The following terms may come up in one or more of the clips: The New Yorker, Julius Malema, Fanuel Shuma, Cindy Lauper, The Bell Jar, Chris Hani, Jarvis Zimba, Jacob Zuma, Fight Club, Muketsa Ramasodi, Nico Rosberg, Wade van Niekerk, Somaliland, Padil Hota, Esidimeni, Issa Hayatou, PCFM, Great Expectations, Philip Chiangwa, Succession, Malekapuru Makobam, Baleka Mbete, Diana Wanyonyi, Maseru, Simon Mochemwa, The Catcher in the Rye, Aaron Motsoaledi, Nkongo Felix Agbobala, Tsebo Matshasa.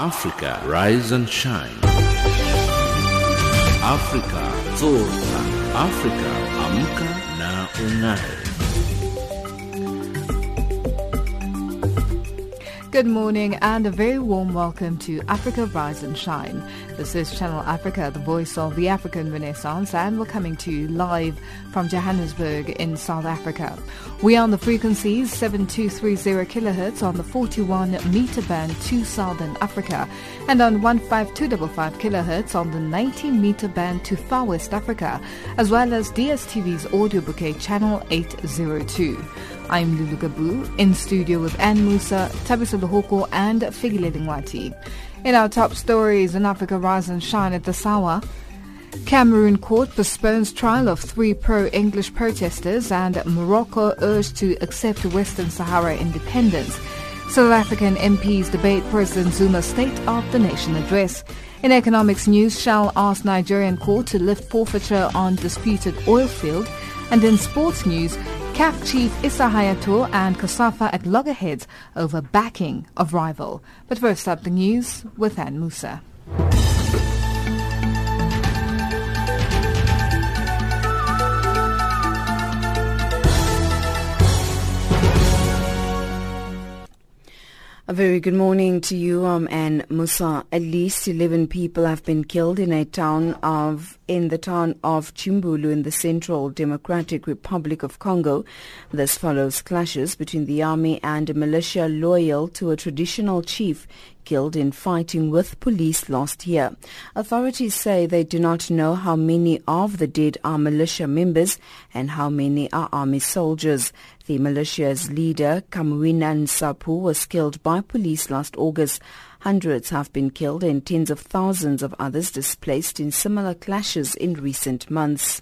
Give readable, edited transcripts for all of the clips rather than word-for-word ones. Africa, rise and shine. Africa, zorka. Africa, amka na unai. Good morning and a very warm welcome to Africa Rise and Shine. This is Channel Africa, the voice of the African Renaissance, and we're coming to you live from Johannesburg in South Africa. We are on the frequencies 7230 kHz on the 41 meter band to Southern Africa and on 15255 kHz on the 19 meter band to Far West Africa, as well as DSTV's audio bouquet channel 802. I'm Lulu Gabu, in studio with Anne Moussa, Tabisa Luhoko and Figi Dingwati. In our top stories in Africa Rise and Shine at the Sawa, Cameroon court postpones trial of three pro-English protesters and Morocco urged to accept Western Sahara independence. South African MPs debate President Zuma's State of the Nation address. In economics news, Shell asks Nigerian court to lift forfeiture on disputed oil field. And in sports news, CAF chief Issa Hayatou and Kasafa at loggerheads over backing of rival. But first up, the news with Anne Moussa. A very good morning to you, Anne Moussa. At least 11 people have been killed in the town of Chimbulu in the Central Democratic Republic of Congo. This follows clashes between the army and a militia loyal to a traditional chief killed in fighting with police last year. Authorities say they do not know how many of the dead are militia members and how many are army soldiers. The militia's leader, Kamwina Nsapu, was killed by police last August. Hundreds have been killed and tens of thousands of others displaced in similar clashes in recent months.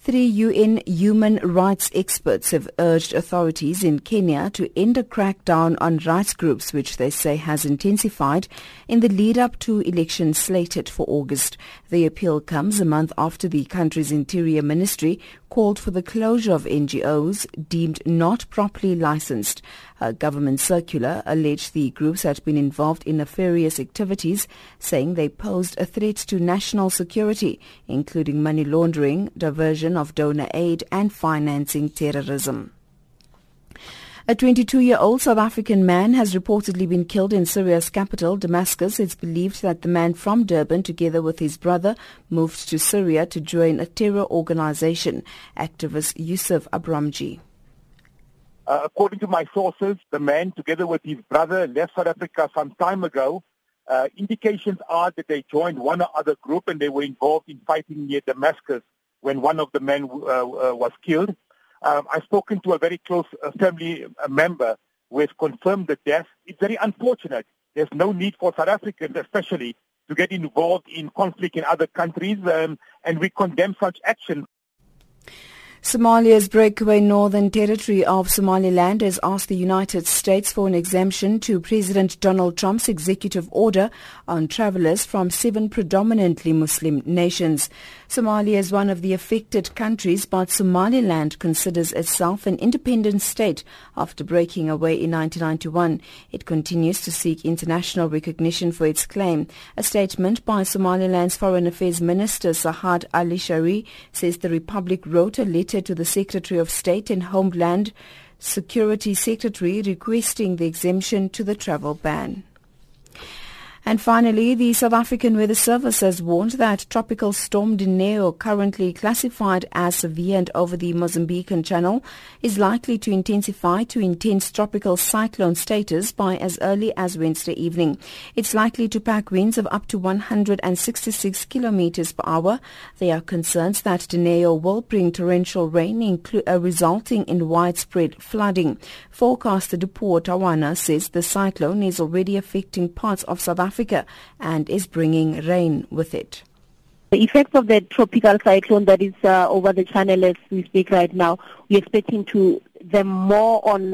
Three UN human rights experts have urged authorities in Kenya to end a crackdown on rights groups, which they say has intensified in the lead-up to elections slated for August. The appeal comes a month after the country's Interior Ministry called for the closure of NGOs deemed not properly licensed. A government circular alleged the groups had been involved in nefarious activities, saying they posed a threat to national security, including money laundering, diversion of donor aid and financing terrorism. A 22-year-old South African man has reportedly been killed in Syria's capital, Damascus. It's believed that the man from Durban, together with his brother, moved to Syria to join a terror organization. Activist Yusuf Abramji. According to my sources, the man, together with his brother, left South Africa some time ago. Indications are that they joined one or other group and they were involved in fighting near Damascus when one of the men was killed. I've spoken to a very close family member who has confirmed the death. It's very unfortunate. There's no need for South Africans, especially, to get involved in conflict in other countries, and we condemn such action. Somalia's breakaway northern territory of Somaliland has asked the United States for an exemption to President Donald Trump's executive order on travelers from seven predominantly Muslim nations. Somalia is one of the affected countries, but Somaliland considers itself an independent state after breaking away in 1991. It continues to seek international recognition for its claim. A statement by Somaliland's Foreign Affairs Minister Sahad Ali Shari says the Republic wrote a letter to the Secretary of State and Homeland Security Secretary requesting the exemption to the travel ban. And finally, the South African Weather Service has warned that Tropical Storm Dineo, currently classified as severe and over the Mozambican Channel, is likely to intensify to intense tropical cyclone status by as early as Wednesday evening. It's likely to pack winds of up to 166 kilometers per hour. There are concerns that Dineo will bring torrential rain, resulting in widespread flooding. Forecaster Dupour Tawana says the cyclone is already affecting parts of South Africa and is bringing rain with it. The effects of the tropical cyclone that is over the channel as we speak right now, we're expecting them more on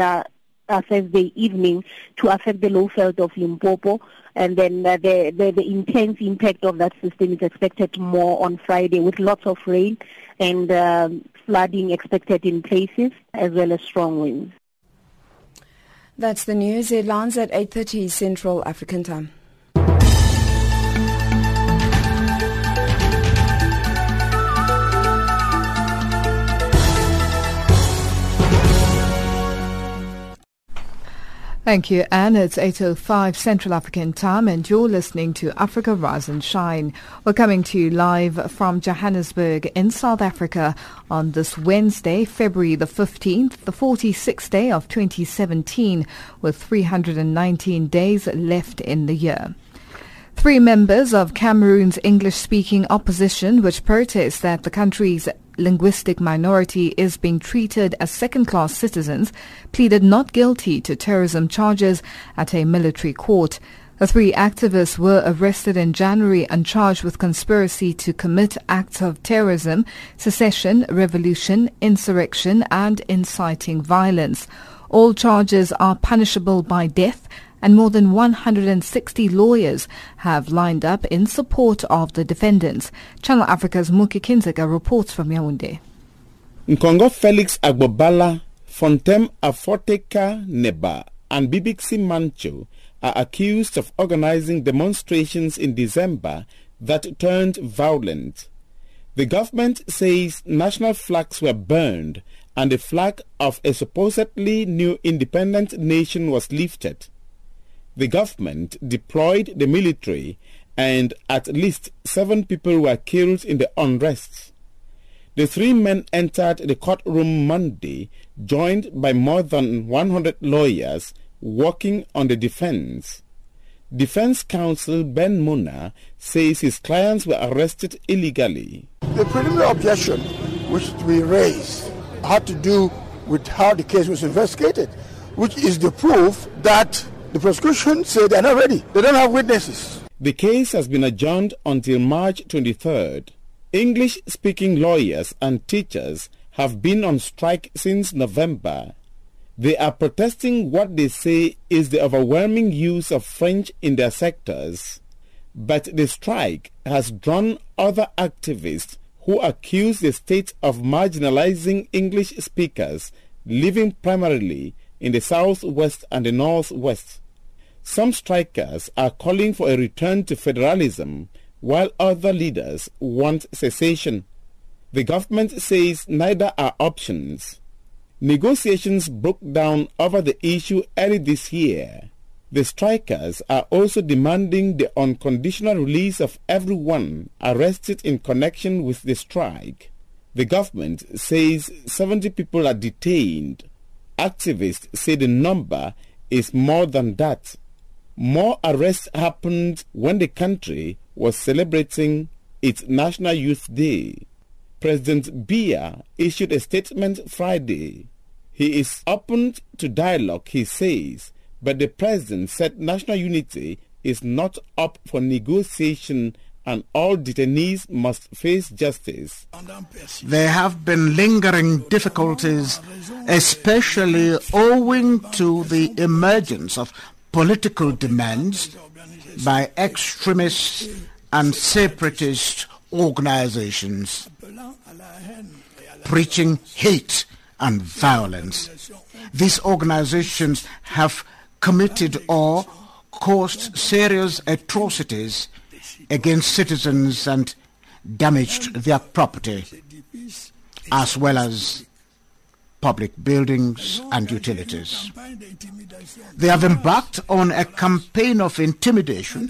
Thursday evening to affect the low veld of Limpopo, and then the intense impact of that system is expected more on Friday with lots of rain and flooding expected in places as well as strong winds. That's the news. It lands at 8:30 Central African Time. Thank you, Anne. It's 8:05 Central African Time and you're listening to Africa Rise and Shine. We're coming to you live from Johannesburg in South Africa on this Wednesday, February the 15th, the 46th day of 2017, with 319 days left in the year. Three members of Cameroon's English-speaking opposition, which protest that the country's linguistic minority is being treated as second-class citizens, pleaded not guilty to terrorism charges at a military court. The three activists were arrested in January and charged with conspiracy to commit acts of terrorism, secession, revolution, insurrection, and inciting violence. All charges are punishable by death, and more than 160 lawyers have lined up in support of the defendants. Channel Africa's Moki Kindzeka reports from Yaoundé. Nkongo Felix Agbobala, Fontem Afoteka Neba and Bibixi Mancho are accused of organizing demonstrations in December that turned violent. The government says national flags were burned and the flag of a supposedly new independent nation was lifted. The government deployed the military and at least 7 people were killed in the unrest. The 3 men entered the courtroom Monday, joined by more than 100 lawyers working on the defense. Defense counsel Ben Mona says his clients were arrested illegally. The preliminary objection which we raised had to do with how the case was investigated, which is the proof that the prosecution said they're not ready. They don't have witnesses. The case has been adjourned until March 23rd. English-speaking lawyers and teachers have been on strike since November. They are protesting what they say is the overwhelming use of French in their sectors. But the strike has drawn other activists who accuse the state of marginalizing English speakers, living primarily in the southwest and the northwest. Some strikers are calling for a return to federalism, while other leaders want cessation. The government says neither are options. Negotiations broke down over the issue early this year. The strikers are also demanding the unconditional release of everyone arrested in connection with the strike. The government says 70 people are detained. Activists say the number is more than that. More arrests happened when the country was celebrating its National Youth Day. President Bia issued a statement Friday. He is open to dialogue, he says, but the president said national unity is not up for negotiation and all detainees must face justice. There have been lingering difficulties, especially owing to the emergence of political demands by extremist and separatist organizations, preaching hate and violence. These organizations have committed or caused serious atrocities against citizens and damaged their property, as well as public buildings and utilities. They have embarked on a campaign of intimidation,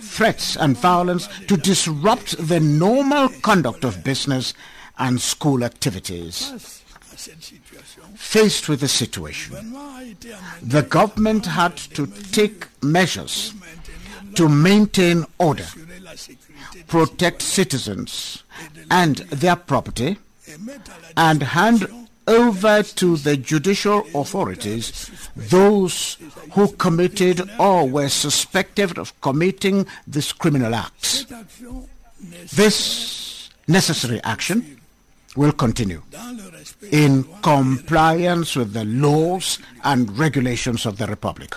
threats and violence to disrupt the normal conduct of business and school activities. Faced with the situation, the government had to take measures to maintain order, protect citizens and their property, and hand over to the judicial authorities those who committed or were suspected of committing these criminal acts. This necessary action will continue in compliance with the laws and regulations of the Republic.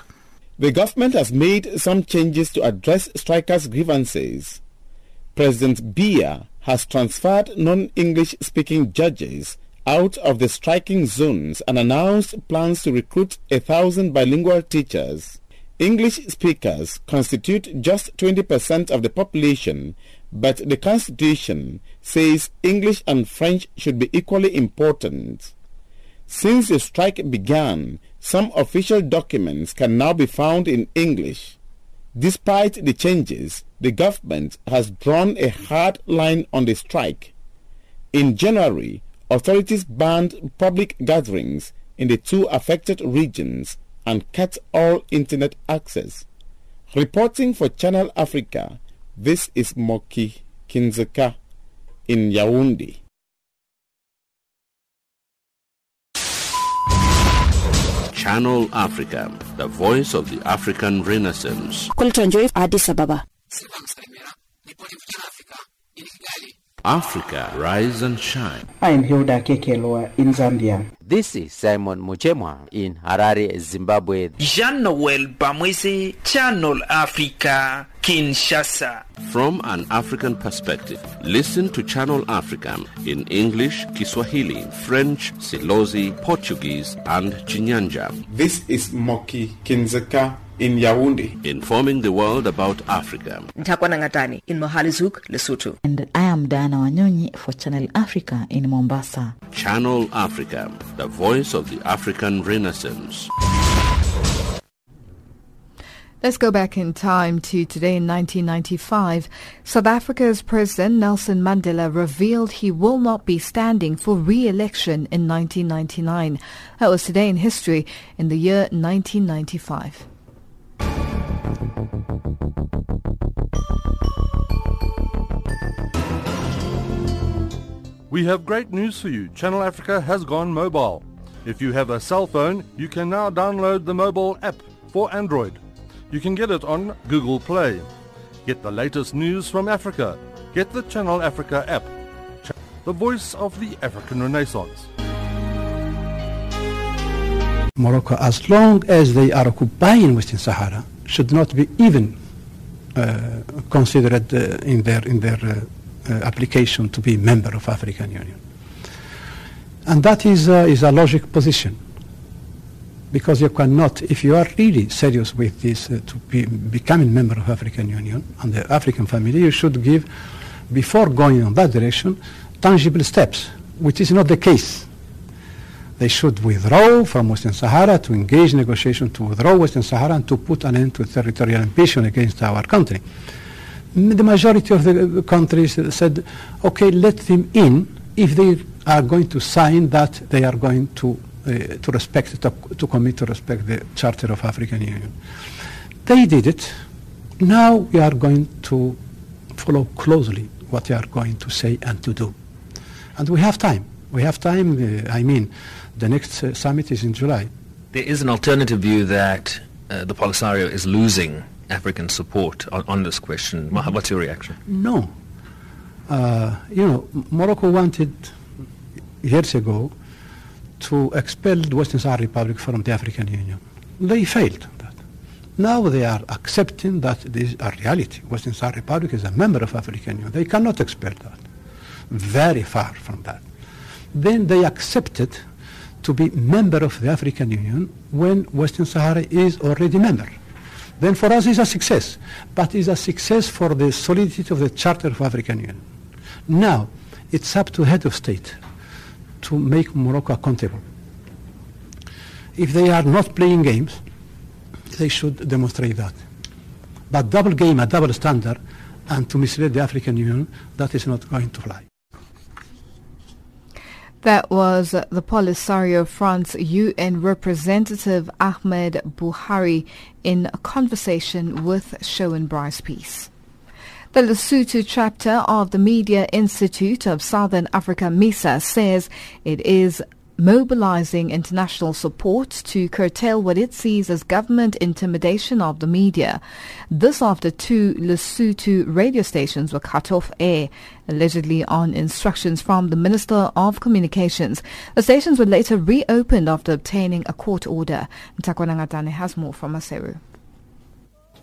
The government has made some changes to address strikers' grievances. President Biya has transferred non-English-speaking judges out of the striking zones and announced plans to recruit 1,000 bilingual teachers. English speakers constitute just 20% of the population, but the Constitution says English and French should be equally important. Since the strike began, Some official documents can now be found in English. Despite the changes, the government has drawn a hard line on the strike. In January, authorities banned public gatherings in the two affected regions and cut all internet access. Reporting for Channel Africa, this is Moki Kindzeka in Yaoundé. Channel Africa, the voice of the African Renaissance. Addis Ababa. Africa, rise and shine. I am Hilda Kekeloa in Zambia. This is Simon Mochemwa in Harare, Zimbabwe. Jean Noël Bamwisi, Channel Africa, Kinshasa. From an African perspective, listen to Channel Africa in English, Kiswahili, French, Silozi, Portuguese, and Chinyanja. This is Moki Kindzeka in Yaoundé, informing the world about Africa. Ntakwana Ngatani in Mohalizuk, Lesotho. And I am Diana Wanyonyi for Channel Africa in Mombasa. Channel Africa, the voice of the African Renaissance. Let's go back in time to today in 1995. South Africa's President Nelson Mandela revealed he will not be standing for re-election in 1999. That was today in history in the year 1995. We have great news for you. Channel Africa has gone mobile. If you have a cell phone, you can now download the mobile app for Android. You can get it on Google Play. Get the latest news from Africa. Get the Channel Africa app. The voice of the African Renaissance. Morocco, as long as they are occupying Western Sahara, should not be even considered in their application to be member of African Union. And that is a logic position, because you cannot, if you are really serious with this to be becoming member of African Union and the African family, you should give, before going in that direction, tangible steps, which is not the case. They should withdraw from Western Sahara, to engage in negotiation to withdraw Western Sahara and to put an end to territorial ambition against our country. The majority of the countries said, okay, let them in if they are going to sign that they are going to respect, to commit to respect the Charter of African Union. They did it. Now we are going to follow closely what they are going to say and to do. And we have time. We have time, the next summit is in July. There is an alternative view that the Polisario is losing African support on this question. What's your reaction? No. Morocco wanted years ago to expel the Western Sahara Republic from the African Union. They failed that. Now they are accepting that these are reality. Western Sahara Republic is a member of African Union. They cannot expel that. Very far from that. Then they accepted to be member of the African Union when Western Sahara is already member. Then for us it's a success, but it's a success for the solidity of the Charter of African Union. Now it's up to head of state to make Morocco accountable. If they are not playing games, they should demonstrate that. But double game, a double standard, and to mislead the African Union, that is not going to fly. That was the Polisario France UN representative Ahmed Buhari in a conversation with Shaun Bryce Peace. The Lesotho chapter of the Media Institute of Southern Africa, MISA, says it is mobilizing international support to curtail what it sees as government intimidation of the media. This after two Lesotho radio stations were cut off air, allegedly on instructions from the Minister of Communications. The stations were later reopened after obtaining a court order. Ntakwana Ngatane has more from Maseru.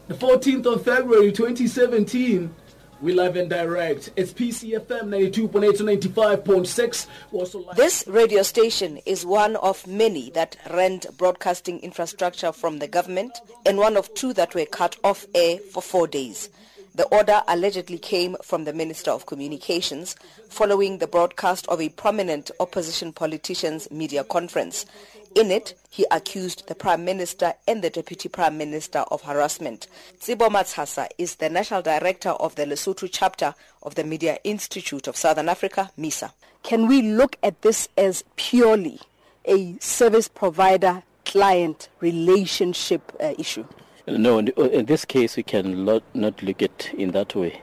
The 14th of February 2017, we live and direct. It's PCFM 92.8 to 95.6. This radio station is one of many that rent broadcasting infrastructure from the government and one of two that were cut off air for 4 days. The order allegedly came from the Minister of Communications following the broadcast of a prominent opposition politician's media conference. In it, he accused the Prime Minister and the Deputy Prime Minister of harassment. Tsibo Matshasa is the National Director of the Lesotho Chapter of the Media Institute of Southern Africa, MISA. Can we look at this as purely a service provider-client relationship issue? No, in this case we can not look at it in that way,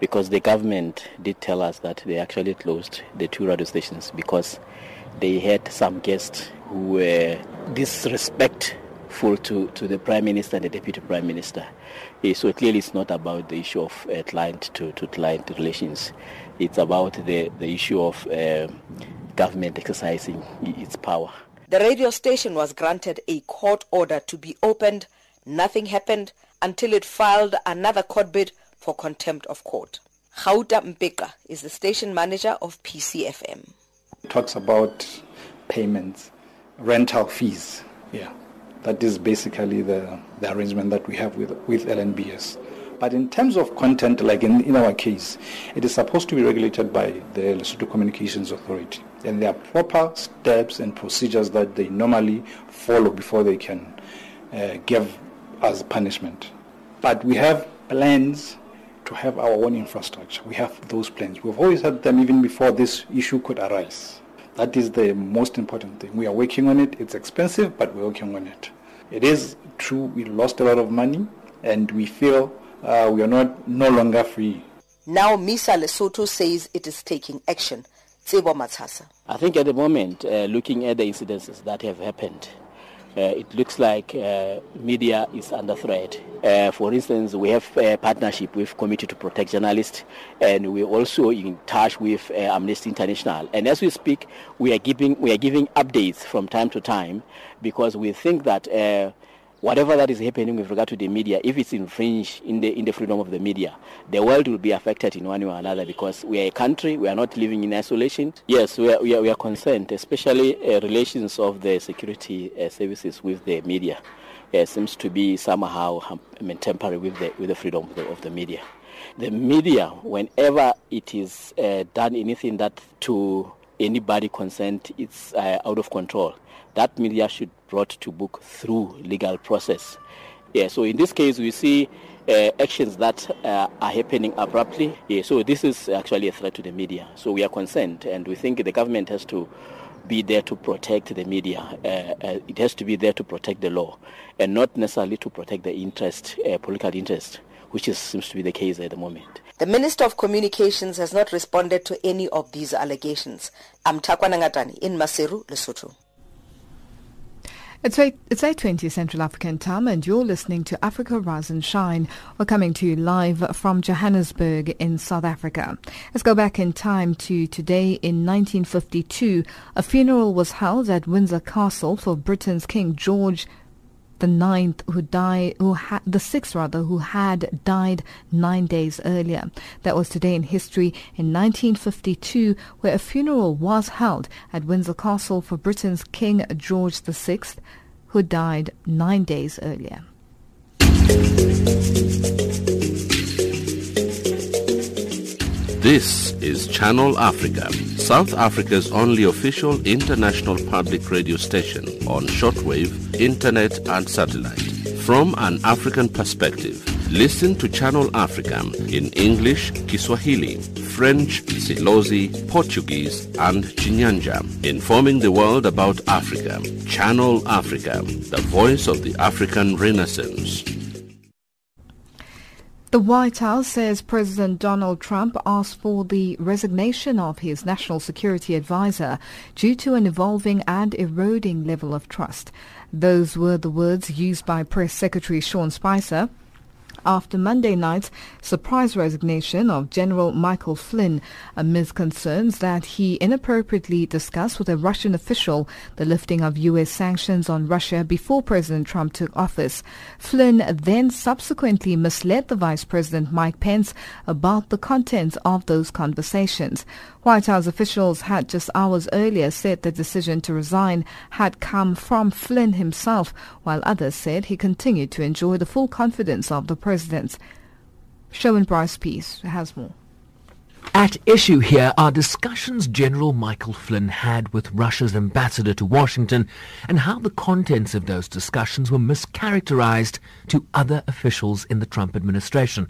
because the government did tell us that they actually closed the two radio stations because they had some guests who were disrespectful to the Prime Minister and the Deputy Prime Minister. So clearly it's not about the issue of client-to-client relations. It's about the issue of government exercising its power. The radio station was granted a court order to be opened. Nothing happened until it filed another court bid for contempt of court. Gauta Mpeka is the station manager of PCFM. It talks about payments, rental fees. Yeah, that is basically the arrangement that we have with LNBS. But in terms of content, like in our case, it is supposed to be regulated by the Lesotho Communications Authority. And there are proper steps and procedures that they normally follow before they can give as punishment. But we have plans to have our own infrastructure. We have those plans. We've always had them even before this issue could arise. That is the most important thing. We are working on it. It's expensive, but we're working on it. It is true we lost a lot of money, and we feel we are no longer free. Now MISA Lesotho says it is taking action. Tsebo Matshasa. I think at the moment, looking at the incidences that have happened, it looks like media is under threat. For instance, we have a partnership with Committee to Protect Journalists, and we're also in touch with Amnesty International. And as we speak, we are giving updates from time to time, because we think that whatever that is happening with regard to the media, if it's infringed in the freedom of the media, the world will be affected in one way or another, because we are a country, we are not living in isolation. Yes, we are concerned, especially relations of the security services with the media. Seems to be somehow temporary with the freedom of the media. The media, whenever it is done anything that to anybody concerned, it's out of control. That media should brought to book through legal process. Yeah, so in this case, we see actions that are happening abruptly. Yeah, so this is actually a threat to the media. So we are concerned, and we think the government has to be there to protect the media. It has to be there to protect the law, and not necessarily to protect the interest, political interest, which seems to be the case at the moment. The Minister of Communications has not responded to any of these allegations. I'm Takwana Ngatani in Maseru, Lesotho. It's 8:20 Central African time, and you're listening to Africa Rise and Shine. We're coming to you live from Johannesburg in South Africa. Let's go back in time to today in 1952. A funeral was held at Windsor Castle for Britain's King George the ninth, who had died 9 days earlier. That was today in history in 1952, where a funeral was held at Windsor Castle for Britain's King George VI, who died 9 days earlier. This is Channel Africa, South Africa's only official international public radio station on shortwave, internet and satellite. From an African perspective, listen to Channel Africa in English, Kiswahili, French, Silozi, Portuguese and Chinyanja, informing the world about Africa. Channel Africa, the voice of the African Renaissance. The White House says President Donald Trump asked for the resignation of his national security advisor due to an evolving and eroding level of trust. Those were the words used by Press Secretary Sean Spicer after Monday night's surprise resignation of General Michael Flynn amid concerns that he inappropriately discussed with a Russian official the lifting of U.S. sanctions on Russia before President Trump took office. Flynn then subsequently misled the Vice President Mike Pence about the contents of those conversations. White House officials had just hours earlier said the decision to resign had come from Flynn himself, while others said he continued to enjoy the full confidence of the president. Sherwin Bryce Peace has more. At issue here are discussions General Michael Flynn had with Russia's ambassador to Washington and how the contents of those discussions were mischaracterized to other officials in the Trump administration.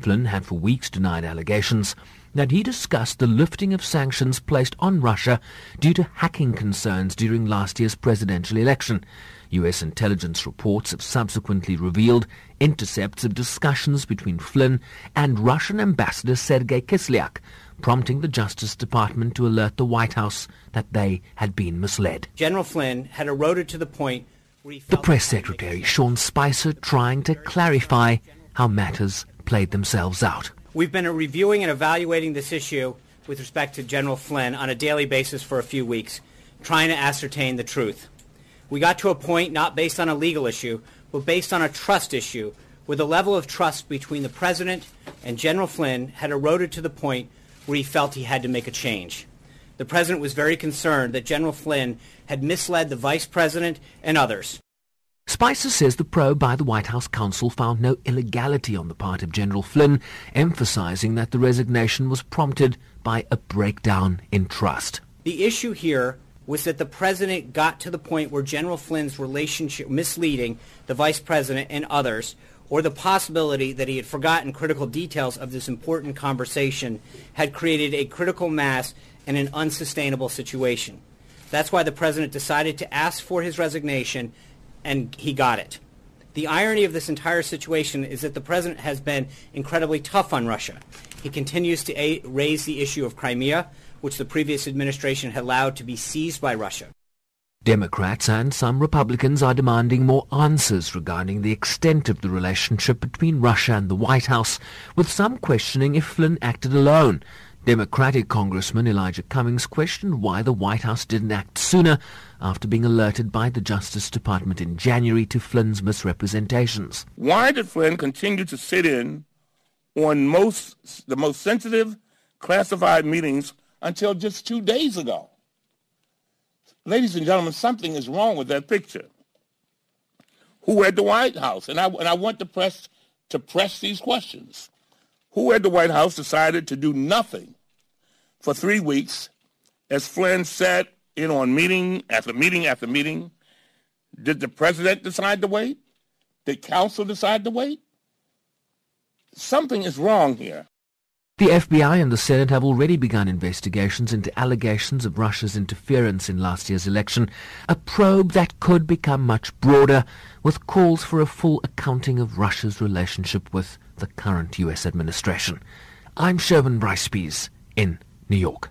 Flynn had for weeks denied allegations that he discussed the lifting of sanctions placed on Russia due to hacking concerns during last year's presidential election. U.S. intelligence reports have subsequently revealed intercepts of discussions between Flynn and Russian Ambassador Sergei Kislyak, prompting the Justice Department to alert the White House that they had been misled. General Flynn had eroded to the point where he felt... The press secretary, Sean Spicer, trying to clarify how matters played themselves out. We've been reviewing and evaluating this issue with respect to General Flynn on a daily basis for a few weeks, trying to ascertain the truth. We got to a point not based on a legal issue, but based on a trust issue, where the level of trust between the President and General Flynn had eroded to the point where he felt he had to make a change. The President was very concerned that General Flynn had misled the Vice President and others. Spicer says the probe by the White House counsel found no illegality on the part of General Flynn, emphasizing that the resignation was prompted by a breakdown in trust. The issue here was that the President got to the point where General Flynn's relationship misleading the Vice President and others, or the possibility that he had forgotten critical details of this important conversation, had created a critical mass and an unsustainable situation. That's why the President decided to ask for his resignation, and he got it. The irony of this entire situation is that the President has been incredibly tough on Russia. He continues to raise the issue of Crimea, which the previous administration had allowed to be seized by Russia. Democrats and some Republicans are demanding more answers regarding the extent of the relationship between Russia and the White House, with some questioning if Flynn acted alone. Democratic Congressman Elijah Cummings questioned why the White House didn't act sooner after being alerted by the Justice Department in January to Flynn's misrepresentations. Why did Flynn continue to sit in on the most sensitive classified meetings until just 2 days ago? Ladies and gentlemen, something is wrong with that picture. Who at the White House? And I want the press to press these questions. Who at the White House decided to do nothing for 3 weeks as Flynn sat in on meeting after meeting after meeting? Did the President decide to wait? Did counsel decide to wait? Something is wrong here. The FBI and the Senate have already begun investigations into allegations of Russia's interference in last year's election, a probe that could become much broader, with calls for a full accounting of Russia's relationship with the current U.S. administration. I'm Sherwin Brice-Pease in New York.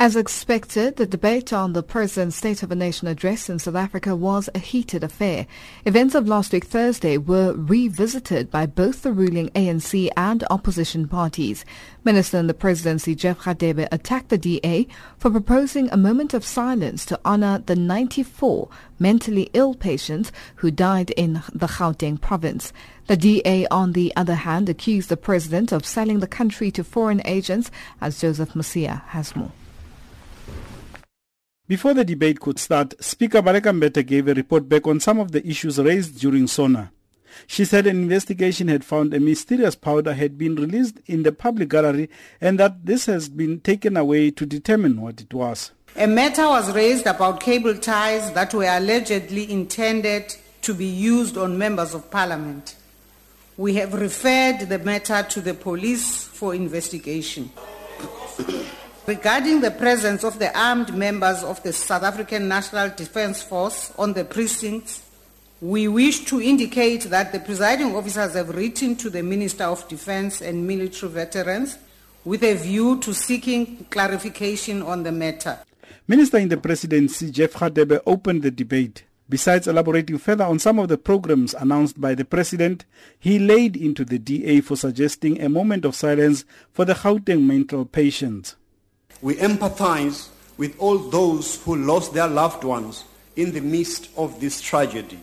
As expected, the debate on the President's State of the Nation address in South Africa was a heated affair. Events of last week Thursday were revisited by both the ruling ANC and opposition parties. Minister in the Presidency Jeff Radebe attacked the DA for proposing a moment of silence to honour the 94 mentally ill patients who died in the Gauteng province. The DA, on the other hand, accused the President of selling the country to foreign agents, as Joseph Messiah has more. Before the debate could start, Speaker Baleka Mbete gave a report back on some of the issues raised during SONA. She said an investigation had found a mysterious powder had been released in the public gallery and that this has been taken away to determine what it was. A matter was raised about cable ties that were allegedly intended to be used on members of parliament. We have referred the matter to the police for investigation. Regarding the presence of the armed members of the South African National Defence Force on the precincts, we wish to indicate that the presiding officers have written to the Minister of Defence and Military Veterans with a view to seeking clarification on the matter. Minister in the Presidency Jeff Radebe opened the debate. Besides elaborating further on some of the programs announced by the President, he laid into the DA for suggesting a moment of silence for the Gauteng mental patients. We empathize with all those who lost their loved ones in the midst of this tragedy.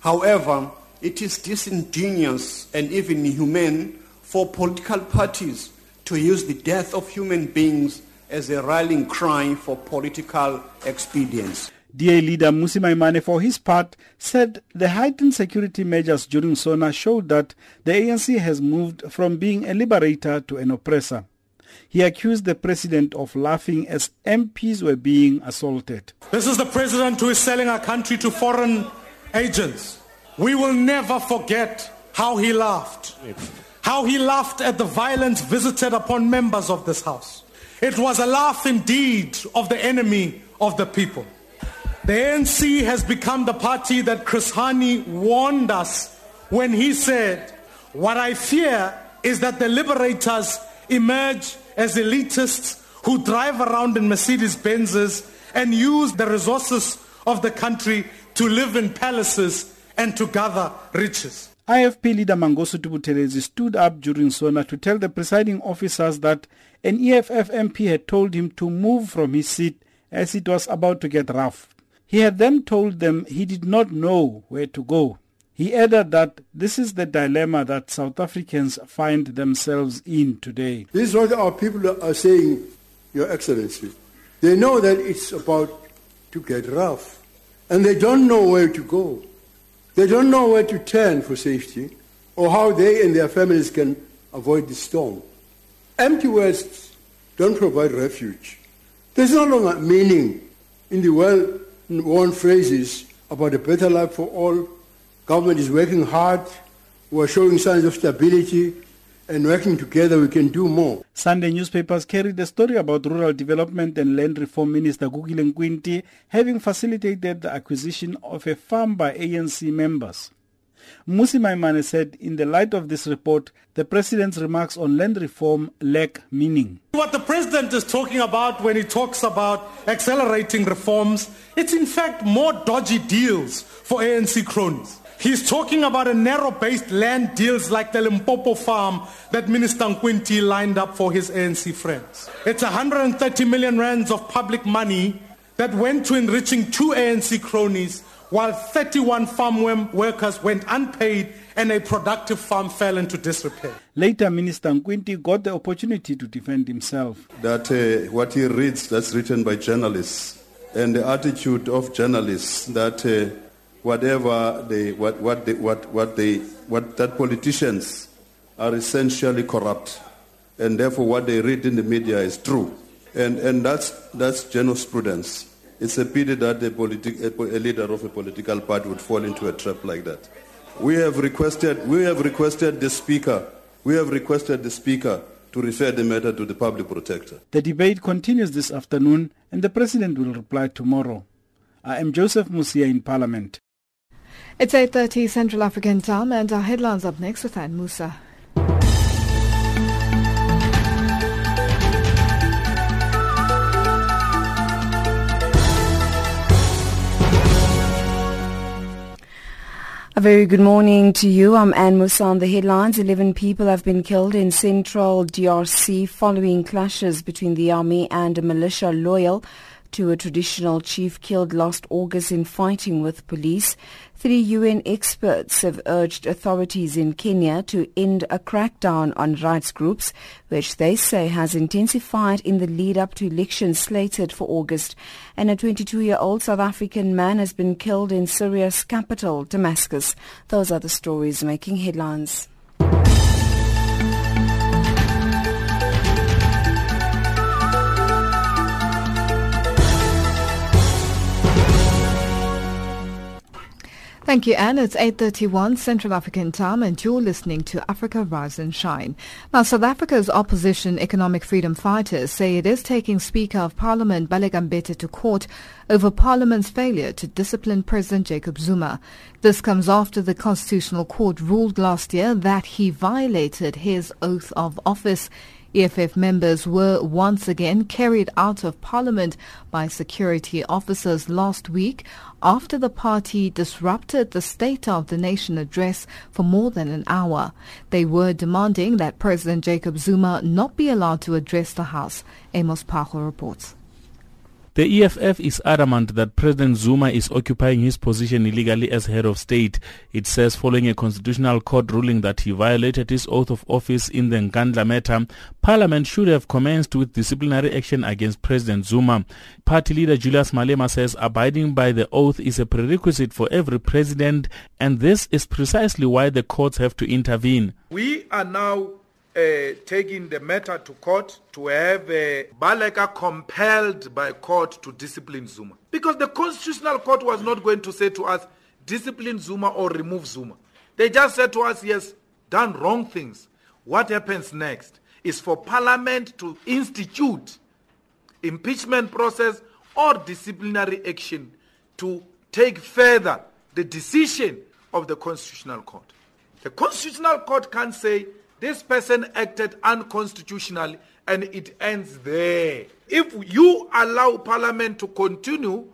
However, it is disingenuous and even inhumane for political parties to use the death of human beings as a rallying cry for political expediency. DA leader Musi Maimane, for his part, said the heightened security measures during SONA showed that the ANC has moved from being a liberator to an oppressor. He accused the president of laughing as MPs were being assaulted. This is the president who is selling our country to foreign agents. We will never forget how he laughed. How he laughed at the violence visited upon members of this house. It was a laugh indeed of the enemy of the people. The ANC has become the party that Chris Hani warned us when he said, what I fear is that the liberators emerge as elitists who drive around in Mercedes Benzes and use the resources of the country to live in palaces and to gather riches. IFP leader Mangosuthu Buthelezi stood up during Sona to tell the presiding officers that an EFF MP had told him to move from his seat as it was about to get rough. He had then told them he did not know where to go. He added that this is the dilemma that South Africans find themselves in today. This is what our people are saying, Your Excellency. They know that it's about to get rough, and they don't know where to go. They don't know where to turn for safety or how they and their families can avoid the storm. Empty words don't provide refuge. There's no longer meaning in the well-worn phrases about a better life for all. Government is working hard. We're showing signs of stability. And working together, we can do more. Sunday newspapers carried the story about Rural Development and Land Reform Minister Gugile Nkwinti having facilitated the acquisition of a farm by ANC members. Musi Maimane said, in the light of this report, the president's remarks on land reform lack meaning. What the president is talking about when he talks about accelerating reforms, it's in fact more dodgy deals for ANC cronies. He's talking about a narrow-based land deals like the Limpopo farm that Minister Nkwinti lined up for his ANC friends. It's 130 million rands of public money that went to enriching two ANC cronies while 31 farm workers went unpaid and a productive farm fell into disrepair. Later, Minister Nkwinti got the opportunity to defend himself. That what he reads, that's written by journalists, and the attitude of journalists that... that politicians are essentially corrupt, and therefore what they read in the media is true, and that's jurisprudence. It's a pity that a leader of a political party would fall into a trap like that. We have requested the speaker to refer the matter to the public protector. The debate continues this afternoon, and the president will reply tomorrow. I am Joseph Messiah in Parliament. It's 8:30 Central African time, and our headlines up next with Anne Moussa. A very good morning to you. I'm Anne Moussa on the headlines. 11 people have been killed in central DRC following clashes between the army and a militia loyal to a traditional chief killed last August in fighting with police. 3 UN experts have urged authorities in Kenya to end a crackdown on rights groups, which they say has intensified in the lead-up to elections slated for August. And a 22-year-old South African man has been killed in Syria's capital, Damascus. Those are the stories making headlines. Thank you, Anne. It's 8:31 Central African time, and you're listening to Africa Rise and Shine. Now, South Africa's opposition economic freedom fighters say it is taking Speaker of Parliament Baleka Mbete to court over Parliament's failure to discipline President Jacob Zuma. This comes after the Constitutional Court ruled last year that he violated his oath of office. EFF members were once again carried out of Parliament by security officers last week after the party disrupted the State of the Nation address for more than an hour. They were demanding that President Jacob Zuma not be allowed to address the House. Amos Pacho reports. The EFF is adamant that President Zuma is occupying his position illegally as head of state. It says following a constitutional court ruling that he violated his oath of office in the Nkandla matter, Parliament should have commenced with disciplinary action against President Zuma. Party leader Julius Malema says abiding by the oath is a prerequisite for every president, and this is precisely why the courts have to intervene. We are now taking the matter to court to have Baleka compelled by court to discipline Zuma. Because the Constitutional Court was not going to say to us, discipline Zuma or remove Zuma. They just said to us, yes, done wrong things. What happens next is for Parliament to institute impeachment process or disciplinary action to take further the decision of the Constitutional Court. The Constitutional Court can say, this person acted unconstitutionally and it ends there. If you allow Parliament to continue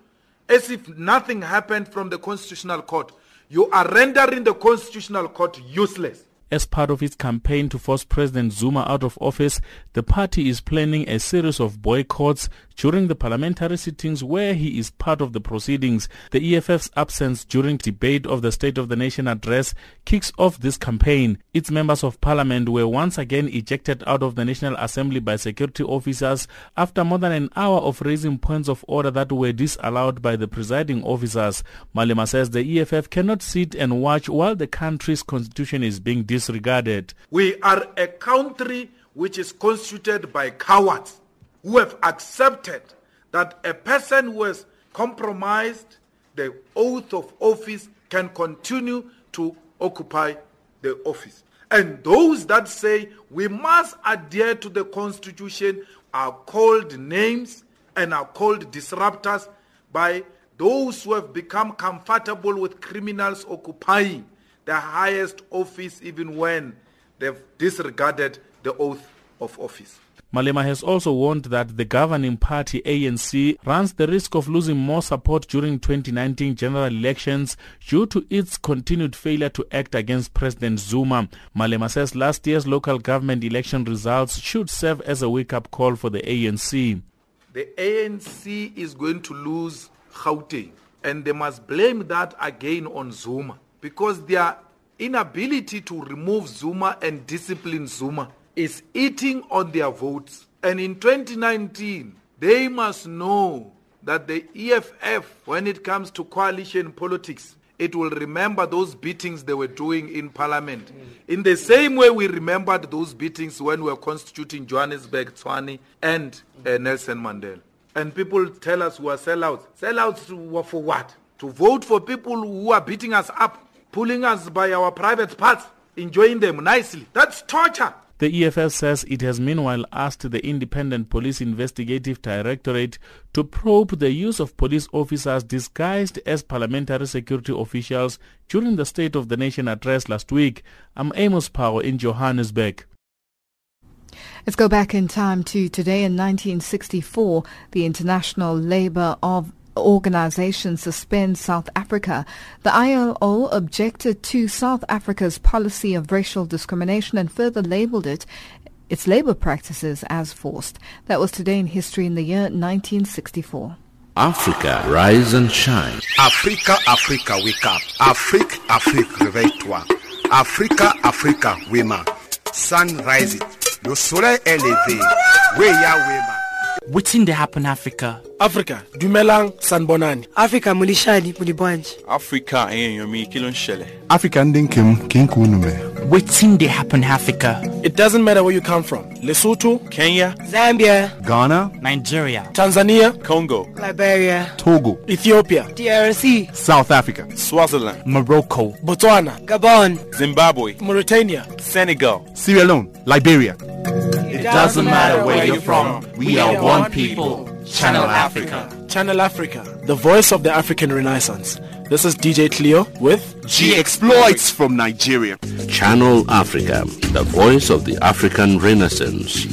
as if nothing happened from the Constitutional Court, you are rendering the Constitutional Court useless. As part of its campaign to force President Zuma out of office, the party is planning a series of boycotts during the parliamentary sittings where he is part of the proceedings. The EFF's absence during debate of the State of the Nation address kicks off this campaign. Its members of parliament were once again ejected out of the National Assembly by security officers after more than an hour of raising points of order that were disallowed by the presiding officers. Malema says the EFF cannot sit and watch while the country's constitution is being disregarded. We are a country which is constituted by cowards who have accepted that a person who has compromised the oath of office can continue to occupy the office. And those that say we must adhere to the Constitution are called names and are called disruptors by those who have become comfortable with criminals occupying the highest office, even when they've disregarded the oath of office. Malema has also warned that the governing party ANC runs the risk of losing more support during 2019 general elections due to its continued failure to act against President Zuma. Malema says last year's local government election results should serve as a wake-up call for the ANC. The ANC is going to lose Gauteng, and they must blame that again on Zuma, because their inability to remove Zuma and discipline Zuma is eating on their votes. And in 2019, they must know that the EFF, when it comes to coalition politics, it will remember those beatings they were doing in Parliament. In the same way we remembered those beatings when we were constituting Johannesburg, Tswane, and Nelson Mandela. And people tell us we are sellouts. Sellouts for what? To vote for people who are beating us up, pulling us by our private parts, enjoying them nicely. That's torture. The EFF says it has meanwhile asked the Independent Police Investigative Directorate to probe the use of police officers disguised as parliamentary security officials during the State of the Nation address last week. I'm Amos Power in Johannesburg. Let's go back in time to today in 1964, the International Labour Organization suspends South Africa. The ILO objected to South Africa's policy of racial discrimination and further labeled its labor practices as forced. That was today in history in the year 1964. Africa, rise and shine. Africa, Africa, wake up. Africa, Africa, réveille-toi. Africa, Africa, wema. Sun rises. Le soleil est levé. Weya wema. What's in the happen Africa? Africa, Dumelang Sanbonani. Africa, Mulishani, Mulibwanji. Africa, Ayomi, Kilonshele. Africa, Ndinkim, Kinkunume. What's in the happen Africa? It doesn't matter where you come from. Lesotho, Kenya, Zambia, Ghana, Nigeria, Tanzania, Congo, Liberia, Togo, Ethiopia, DRC, South Africa, Swaziland, Morocco, Botswana, Gabon, Zimbabwe, Mauritania, Senegal, Sierra Leone, Liberia. It doesn't matter where you're from. We are one people. Channel Africa. Channel Africa, the voice of the African Renaissance. This is DJ Cleo with G-Exploits from Nigeria. Channel Africa, the voice of the African Renaissance.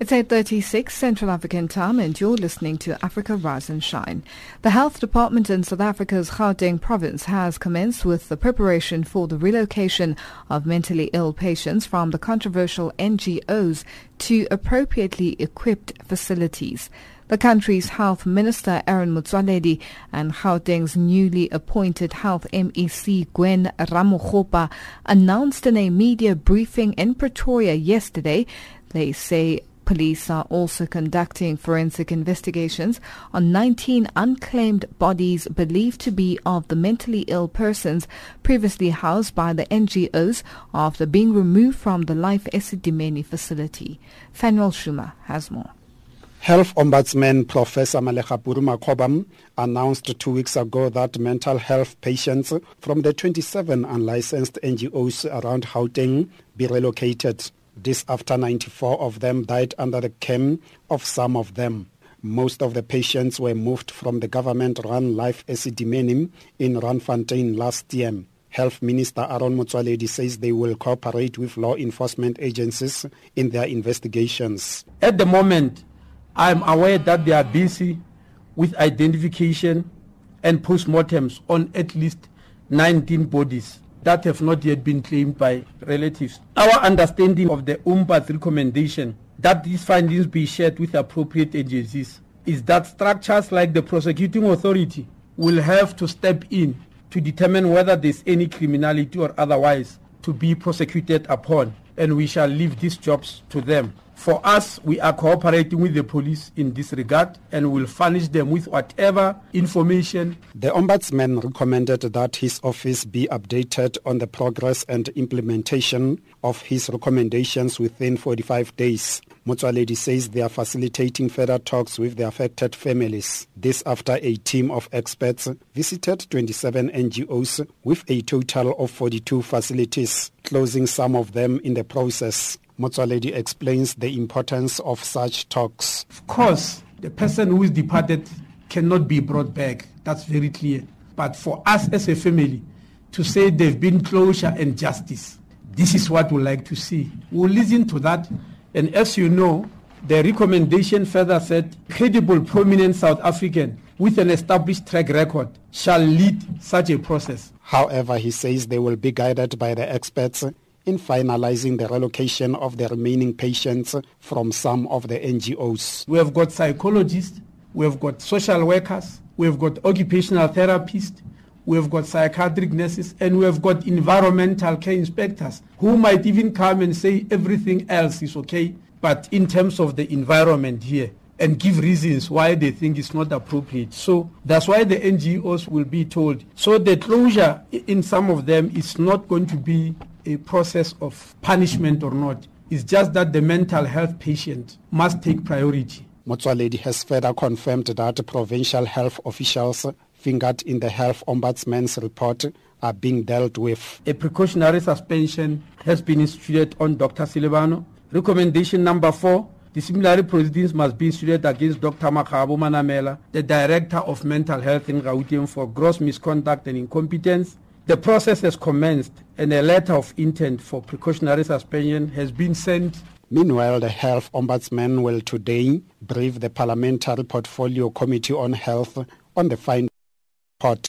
It's 8:36 Central African time and you're listening to Africa Rise and Shine. The Health Department in South Africa's Gauteng province has commenced with the preparation for the relocation of mentally ill patients from the controversial NGOs to appropriately equipped facilities. The country's Health Minister Aaron Motsoaledi and Gauteng's newly appointed Health MEC Gwen Ramogopa announced in a media briefing in Pretoria yesterday. They say Police are also conducting forensic investigations on 19 unclaimed bodies believed to be of the mentally ill persons previously housed by the NGOs after being removed from the Life Esidimeni facility. Fanuel Shuma has more. Health Ombudsman Professor Malekapuru Makobam announced 2 weeks ago that mental health patients from the 27 unlicensed NGOs around Gauteng be relocated. This after 94 of them died under the care of some of them. Most of the patients were moved from the government-run Life Esidimeni in Randfontein last year. Health Minister Aaron Motsoaledi says they will cooperate with law enforcement agencies in their investigations. At the moment, I am aware that they are busy with identification and postmortems on at least 19 bodies that have not yet been claimed by relatives. Our understanding of the Ombudsman's recommendation that these findings be shared with appropriate agencies is that structures like the prosecuting authority will have to step in to determine whether there's any criminality or otherwise to be prosecuted upon, and we shall leave these jobs to them. For us, we are cooperating with the police in this regard and will furnish them with whatever information. The Ombudsman recommended that his office be updated on the progress and implementation of his recommendations within 45 days. Motsoaledi says they are facilitating further talks with the affected families. This after a team of experts visited 27 NGOs with a total of 42 facilities, closing some of them in the process. Motsoaledi explains the importance of such talks. Of course, the person who is departed cannot be brought back. That's very clear. But for us as a family, to say there've been closure and justice, this is what we like to see. We'll listen to that. And as you know, the recommendation further said, credible, prominent South African with an established track record shall lead such a process. However, he says they will be guided by the experts in finalizing the relocation of the remaining patients from some of the NGOs. We have got psychologists, we have got social workers, we have got occupational therapists, we have got psychiatric nurses, and we have got environmental care inspectors who might even come and say everything else is okay, but in terms of the environment here, and give reasons why they think it's not appropriate. So that's why the NGOs will be told. So the closure in some of them is not going to be a process of punishment or not. It's just that the mental health patient must take priority. Motsoaledi has further confirmed that provincial health officials fingered in the Health Ombudsman's report are being dealt with. A precautionary suspension has been instituted on Dr. Silvano. Recommendation number 4, disciplinary proceedings must be instituted against Dr. Makhabu Manamela, the Director of Mental Health in Gauteng, for gross misconduct and incompetence. The process has commenced and a letter of intent for precautionary suspension has been sent. Meanwhile, the Health Ombudsman will today brief the Parliamentary Portfolio Committee on Health on the final report.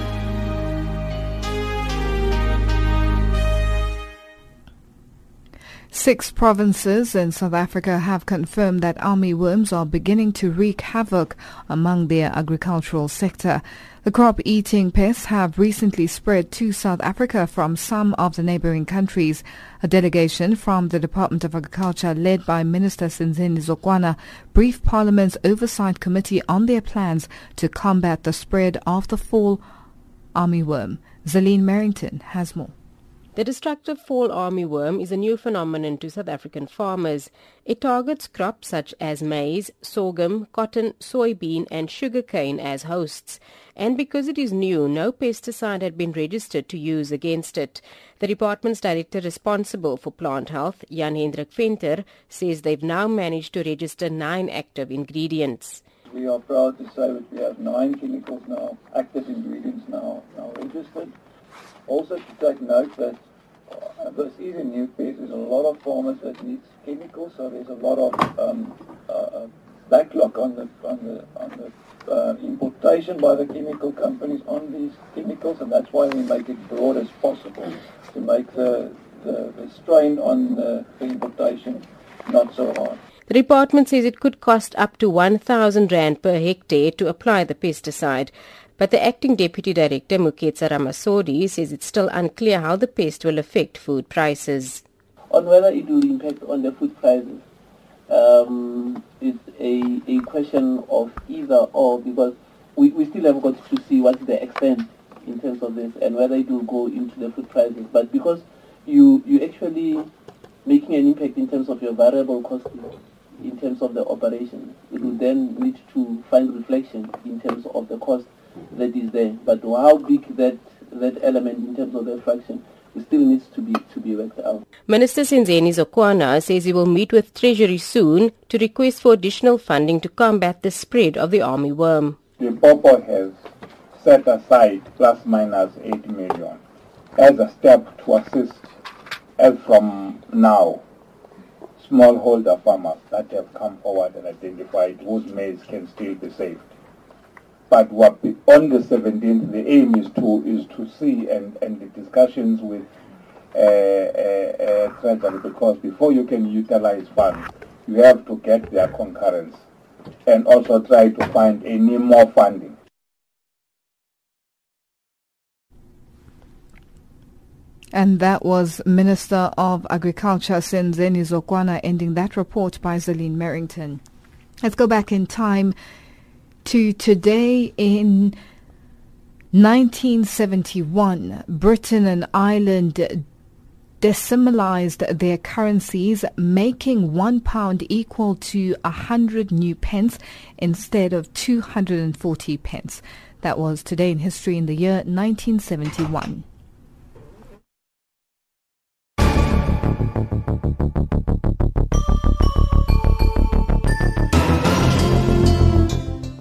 Six provinces in South Africa have confirmed that army worms are beginning to wreak havoc among their agricultural sector. The crop-eating pests have recently spread to South Africa from some of the neighboring countries. A delegation from the Department of Agriculture led by Minister Senzeni Zokwana briefed Parliament's Oversight Committee on their plans to combat the spread of the fall army worm. Zaline Merrington has more. The destructive fall armyworm is a new phenomenon to South African farmers. It targets crops such as maize, sorghum, cotton, soybean and sugarcane as hosts. And because it is new, no pesticide had been registered to use against it. The department's director responsible for plant health, Jan-Hendrik Venter, says they've now managed to register 9 active ingredients. We are proud to say that we have 9 chemicals now, active ingredients now registered. Also to take note that this is a new piece. There's a lot of farmers that needs chemicals, so there's a lot of backlog on the importation by the chemical companies on these chemicals, and that's why we make it broad as possible to make the strain on the importation not so hard. The department says it could cost up to 1,000 rand per hectare to apply the pesticide. But the acting deputy director, Muketsa Ramasodi, says it's still unclear how the pest will affect food prices. On whether it will impact on the food prices, it's a question of either or, because we still have got to see what's the extent in terms of this and whether it will go into the food prices. But because you actually making an impact in terms of your variable cost, in terms of the operation, it will then need to find reflection in terms of the cost that is there. But how big that element in terms of the fraction, it still needs to be worked out. Minister Senzeni Zokwana says he will meet with Treasury soon to request for additional funding to combat the spread of the army worm. The POPO has set aside plus minus 8 million as a step to assist, as from now, smallholder farmers that have come forward and identified whose maize can still be saved. But what on the 17th, the aim is to see and the discussions with Treasury, because before you can utilize funds, you have to get their concurrence and also try to find any more funding. And that was Minister of Agriculture Senzeni Zokwana, ending that report by Zaline Merrington. Let's go back in time to today. In 1971, Britain and Ireland decimalised their currencies, making £1 equal to 100 new pence instead of 240 pence. That was today in history in the year 1971.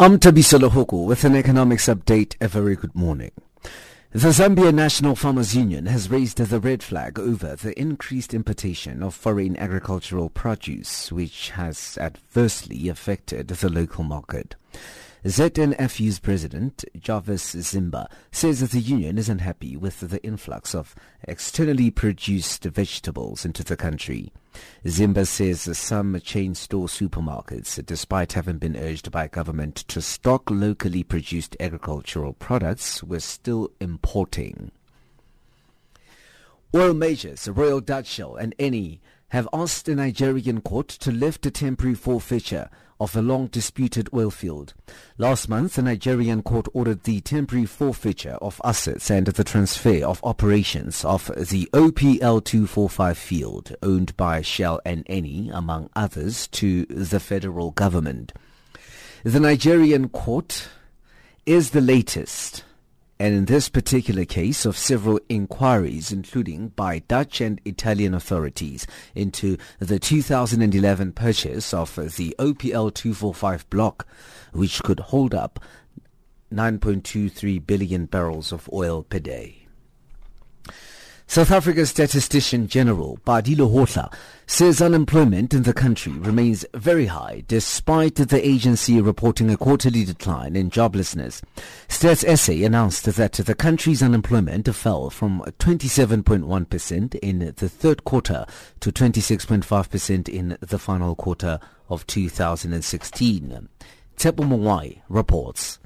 I'm Tabisa Luhoko with an economics update. A very good morning. The Zambia National Farmers Union has raised the red flag over the increased importation of foreign agricultural produce, which has adversely affected the local market. ZNFU's president, Jarvis Zimba, says that the union isn't happy with the influx of externally produced vegetables into the country. Zimba says some chain store supermarkets, despite having been urged by government to stock locally produced agricultural products, were still importing. Oil majors Royal Dutch Shell and Eni have asked a Nigerian court to lift a temporary forfeiture of a long-disputed oil field. Last month, a Nigerian court ordered the temporary forfeiture of assets and the transfer of operations of the OPL 245 field, owned by Shell and Eni, among others, to the federal government. The Nigerian court is the latest, and in this particular case, of several inquiries, including by Dutch and Italian authorities, into the 2011 purchase of the OPL 245 block, which could hold up 9.23 billion barrels of oil per day. South Africa's Statistician General, Badile Hotla, says unemployment in the country remains very high, despite the agency reporting a quarterly decline in joblessness. Stats SA announced that the country's unemployment fell from 27.1% in the third quarter to 26.5% in the final quarter of 2016. Tshepo Mwai reports.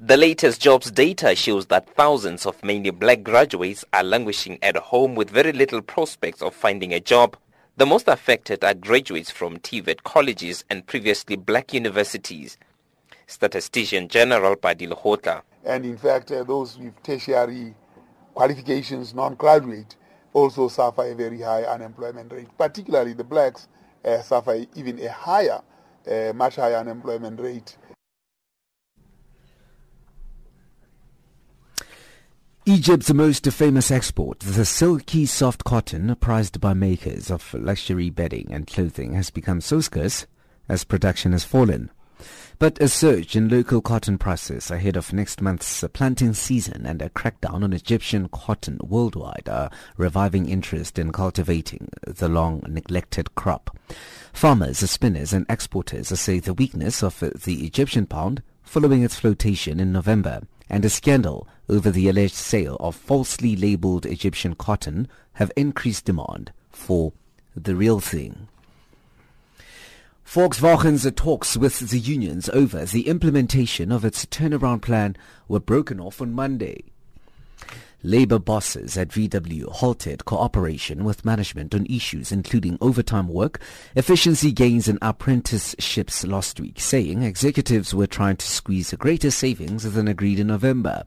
The latest jobs data shows that thousands of mainly black graduates are languishing at home with very little prospects of finding a job. The most affected are graduates from TVET colleges and previously black universities. Statistician General Padil Hota. And in fact, those with tertiary qualifications, non-graduate, also suffer a very high unemployment rate. Particularly the blacks suffer even a higher, much higher unemployment rate. Egypt's most famous export, the silky soft cotton prized by makers of luxury bedding and clothing, has become so scarce as production has fallen. But a surge in local cotton prices ahead of next month's planting season and a crackdown on Egyptian cotton worldwide are reviving interest in cultivating the long-neglected crop. Farmers, spinners and exporters say the weakness of the Egyptian pound following its flotation in November and a scandal over the alleged sale of falsely labelled Egyptian cotton have increased demand for the real thing. Volkswagen's talks with the unions over the implementation of its turnaround plan were broken off on Monday. Labour bosses at VW halted cooperation with management on issues including overtime work, efficiency gains and apprenticeships last week, saying executives were trying to squeeze greater savings than agreed in November.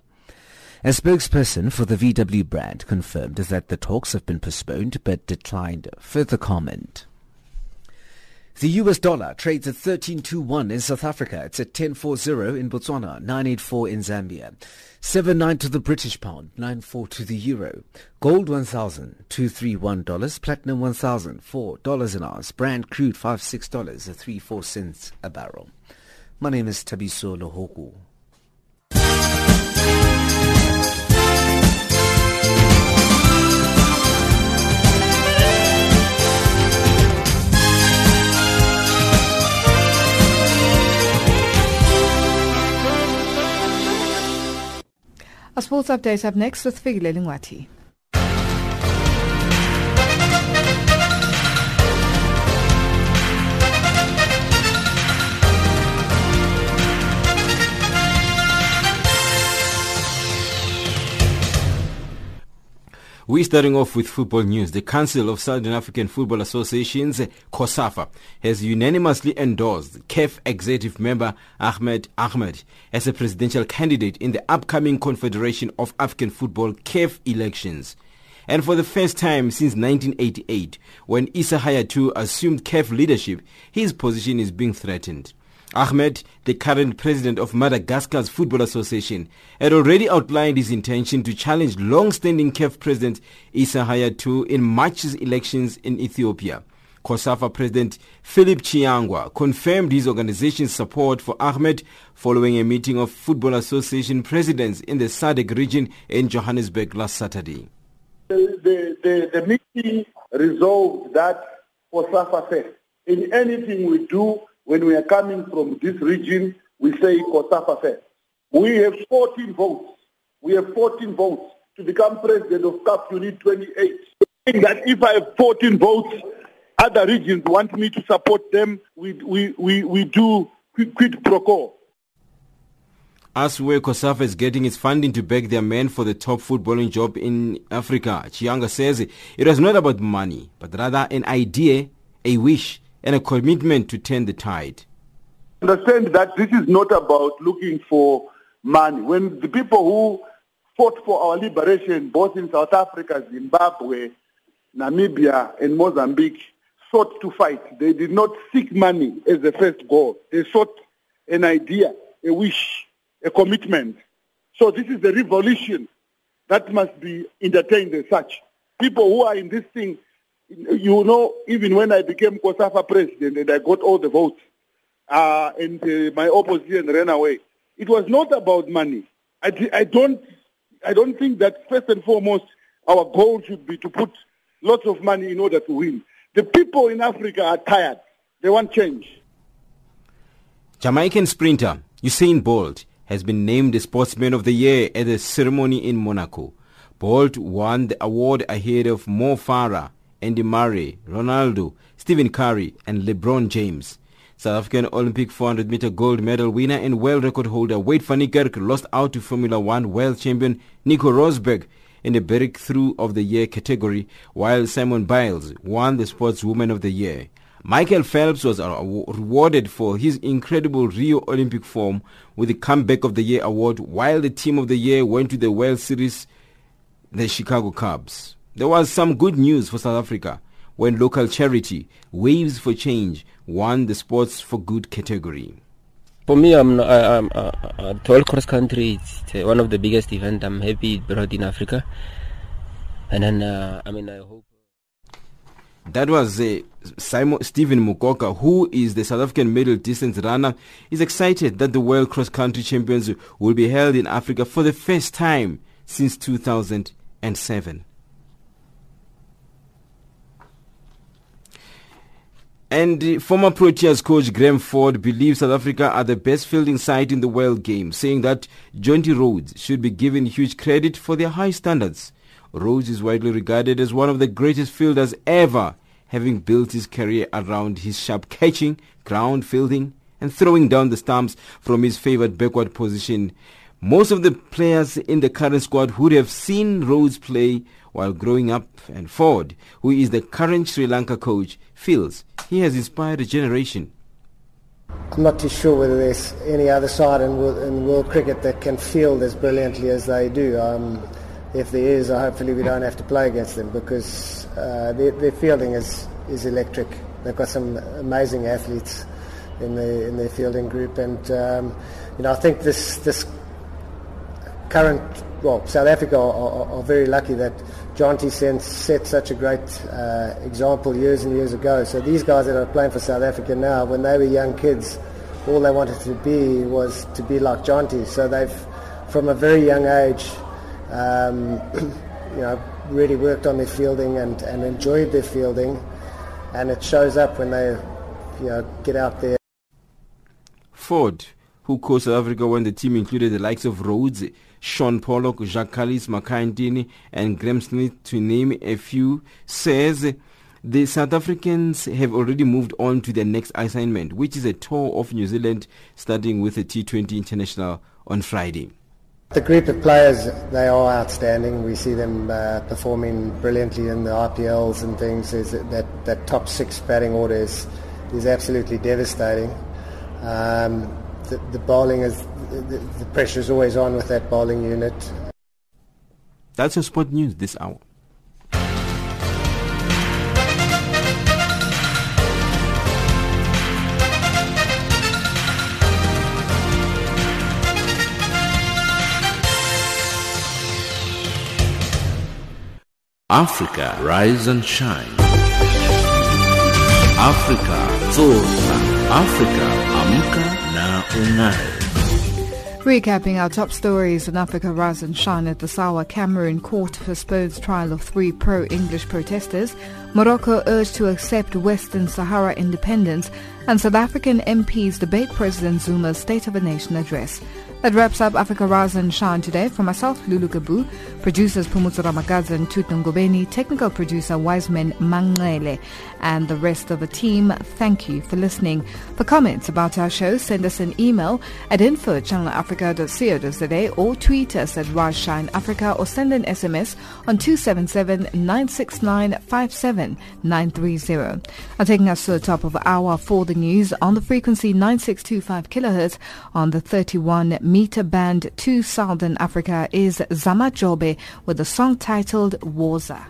A spokesperson for the VW brand confirmed that the talks have been postponed but declined further comment. The US dollar trades at 13.21 in South Africa. It's at 10.40 in Botswana, 9.84 in Zambia, 7.9 to the British pound, 9.4 to the euro. Gold $1,231, platinum $1,004 an ounce, Brent crude $5.6 at 3.4 cents a barrel. My name is Tabisa Luhoko. A sports update up next with Figi Dingwati. We're starting off with football news. The Council of Southern African Football Associations, COSAFA, has unanimously endorsed CAF executive member Ahmed Ahmed as a presidential candidate in the upcoming Confederation of African Football CAF elections. And for the first time since 1988, when Issa Hayatou assumed CAF leadership, his position is being threatened. Ahmed, the current president of Madagascar's Football Association, had already outlined his intention to challenge long-standing CAF president Issa Hayatou in March's elections in Ethiopia. COSAFA president Philip Chiangwa confirmed his organization's support for Ahmed following a meeting of Football Association presidents in the SADC region in Johannesburg last Saturday. The meeting resolved that COSAFA said, in anything we do, when we are coming from this region, we say COSAFA first. We have 14 votes. We have 14 votes. To become president of CAF, you need 28. I think that if I have 14 votes, other regions want me to support them. We do quid pro quo. As where COSAFA is getting its funding to back their men for the top footballing job in Africa, Chianga says it was not about money, but rather an idea, a wish, and a commitment to turn the tide. Understand that this is not about looking for money. When the people who fought for our liberation, both in South Africa, Zimbabwe, Namibia, and Mozambique, sought to fight, they did not seek money as the first goal. They sought an idea, a wish, a commitment. So this is the revolution that must be entertained as such. People who are in this thing, you know, even when I became COSAFA president and I got all the votes and my opposition ran away, it was not about money. I don't think that first and foremost our goal should be to put lots of money in order to win. The people in Africa are tired. They want change. Jamaican sprinter Usain Bolt has been named the Sportsman of the Year at a ceremony in Monaco. Bolt won the award ahead of Mo Farah, Andy Murray, Ronaldo, Stephen Curry, and LeBron James. South African Olympic 400-meter gold medal winner and world record holder Wade van Niekerk lost out to Formula One world champion Nico Rosberg in the Breakthrough of the Year category, while Simon Biles won the Sportswoman of the Year. Michael Phelps was rewarded for his incredible Rio Olympic form with the Comeback of the Year award, while the Team of the Year went to the World Series, the Chicago Cubs. There was some good news for South Africa when local charity Waves for Change won the Sports for Good category. For me, to all cross country, it's one of the biggest events. I'm happy it brought in Africa. And then, I hope... That was Stephen Mukoka, who is the South African middle distance runner. He's excited that the World Cross Country Champions will be held in Africa for the first time since 2007. And former Proteas coach Graham Ford believes South Africa are the best fielding side in the World Game, saying that Jonty Rhodes should be given huge credit for their high standards. Rhodes is widely regarded as one of the greatest fielders ever, having built his career around his sharp catching, ground fielding, and throwing down the stumps from his favoured backward position. Most of the players in the current squad would have seen Rhodes play while growing up, and Ford, who is the current Sri Lanka coach, feels he has inspired a generation. I'm not too sure whether there's any other side in world cricket that can field as brilliantly as they do. If there is, hopefully we don't have to play against them, because their fielding is electric. They've got some amazing athletes in their fielding group, and I think this current, South Africa are very lucky that Jonty set such a great example years and years ago. So these guys that are playing for South Africa now, when they were young kids, all they wanted to be was to be like Jonty. So they've, from a very young age, really worked on their fielding and enjoyed their fielding, and it shows up when they, get out there. Ford, who coached South Africa when the team included the likes of Rhodes, Sean Pollock, Jacques Kallis, Makhandini, and Graham Smith, to name a few, says the South Africans have already moved on to their next assignment, which is a tour of New Zealand, starting with a T20 International on Friday. The group of players, they are outstanding. We see them performing brilliantly in the IPLs and things. That top six batting order is absolutely devastating. The bowling is... The pressure is always on with that bowling unit. That's your sport news this hour. Africa, rise and shine. Africa, zorka. Africa, amka na unai. Recapping our top stories in Africa Rise and Shine at this hour: Cameroon court postpones trial of 3 pro-English protesters, Morocco urged to accept Western Sahara independence, and South African MPs debate President Zuma's State of the Nation address. That wraps up Africa Rise and Shine today. From myself, Lulu Gabu, producers Pumutsu Ramakaza and Tutun Ngobeni, technical producer Wiseman Mangele, and the rest of the team, thank you for listening. For comments about our show, send us an email at info@channelafrica.co.za, or tweet us at @RiseShineAfrica, or send an SMS on 277-969-57930. Now taking us to the top of hour 4, the news on the frequency 9625 kHz on the 31-meter band to Southern Africa is Zama Jobe with a song titled Woza.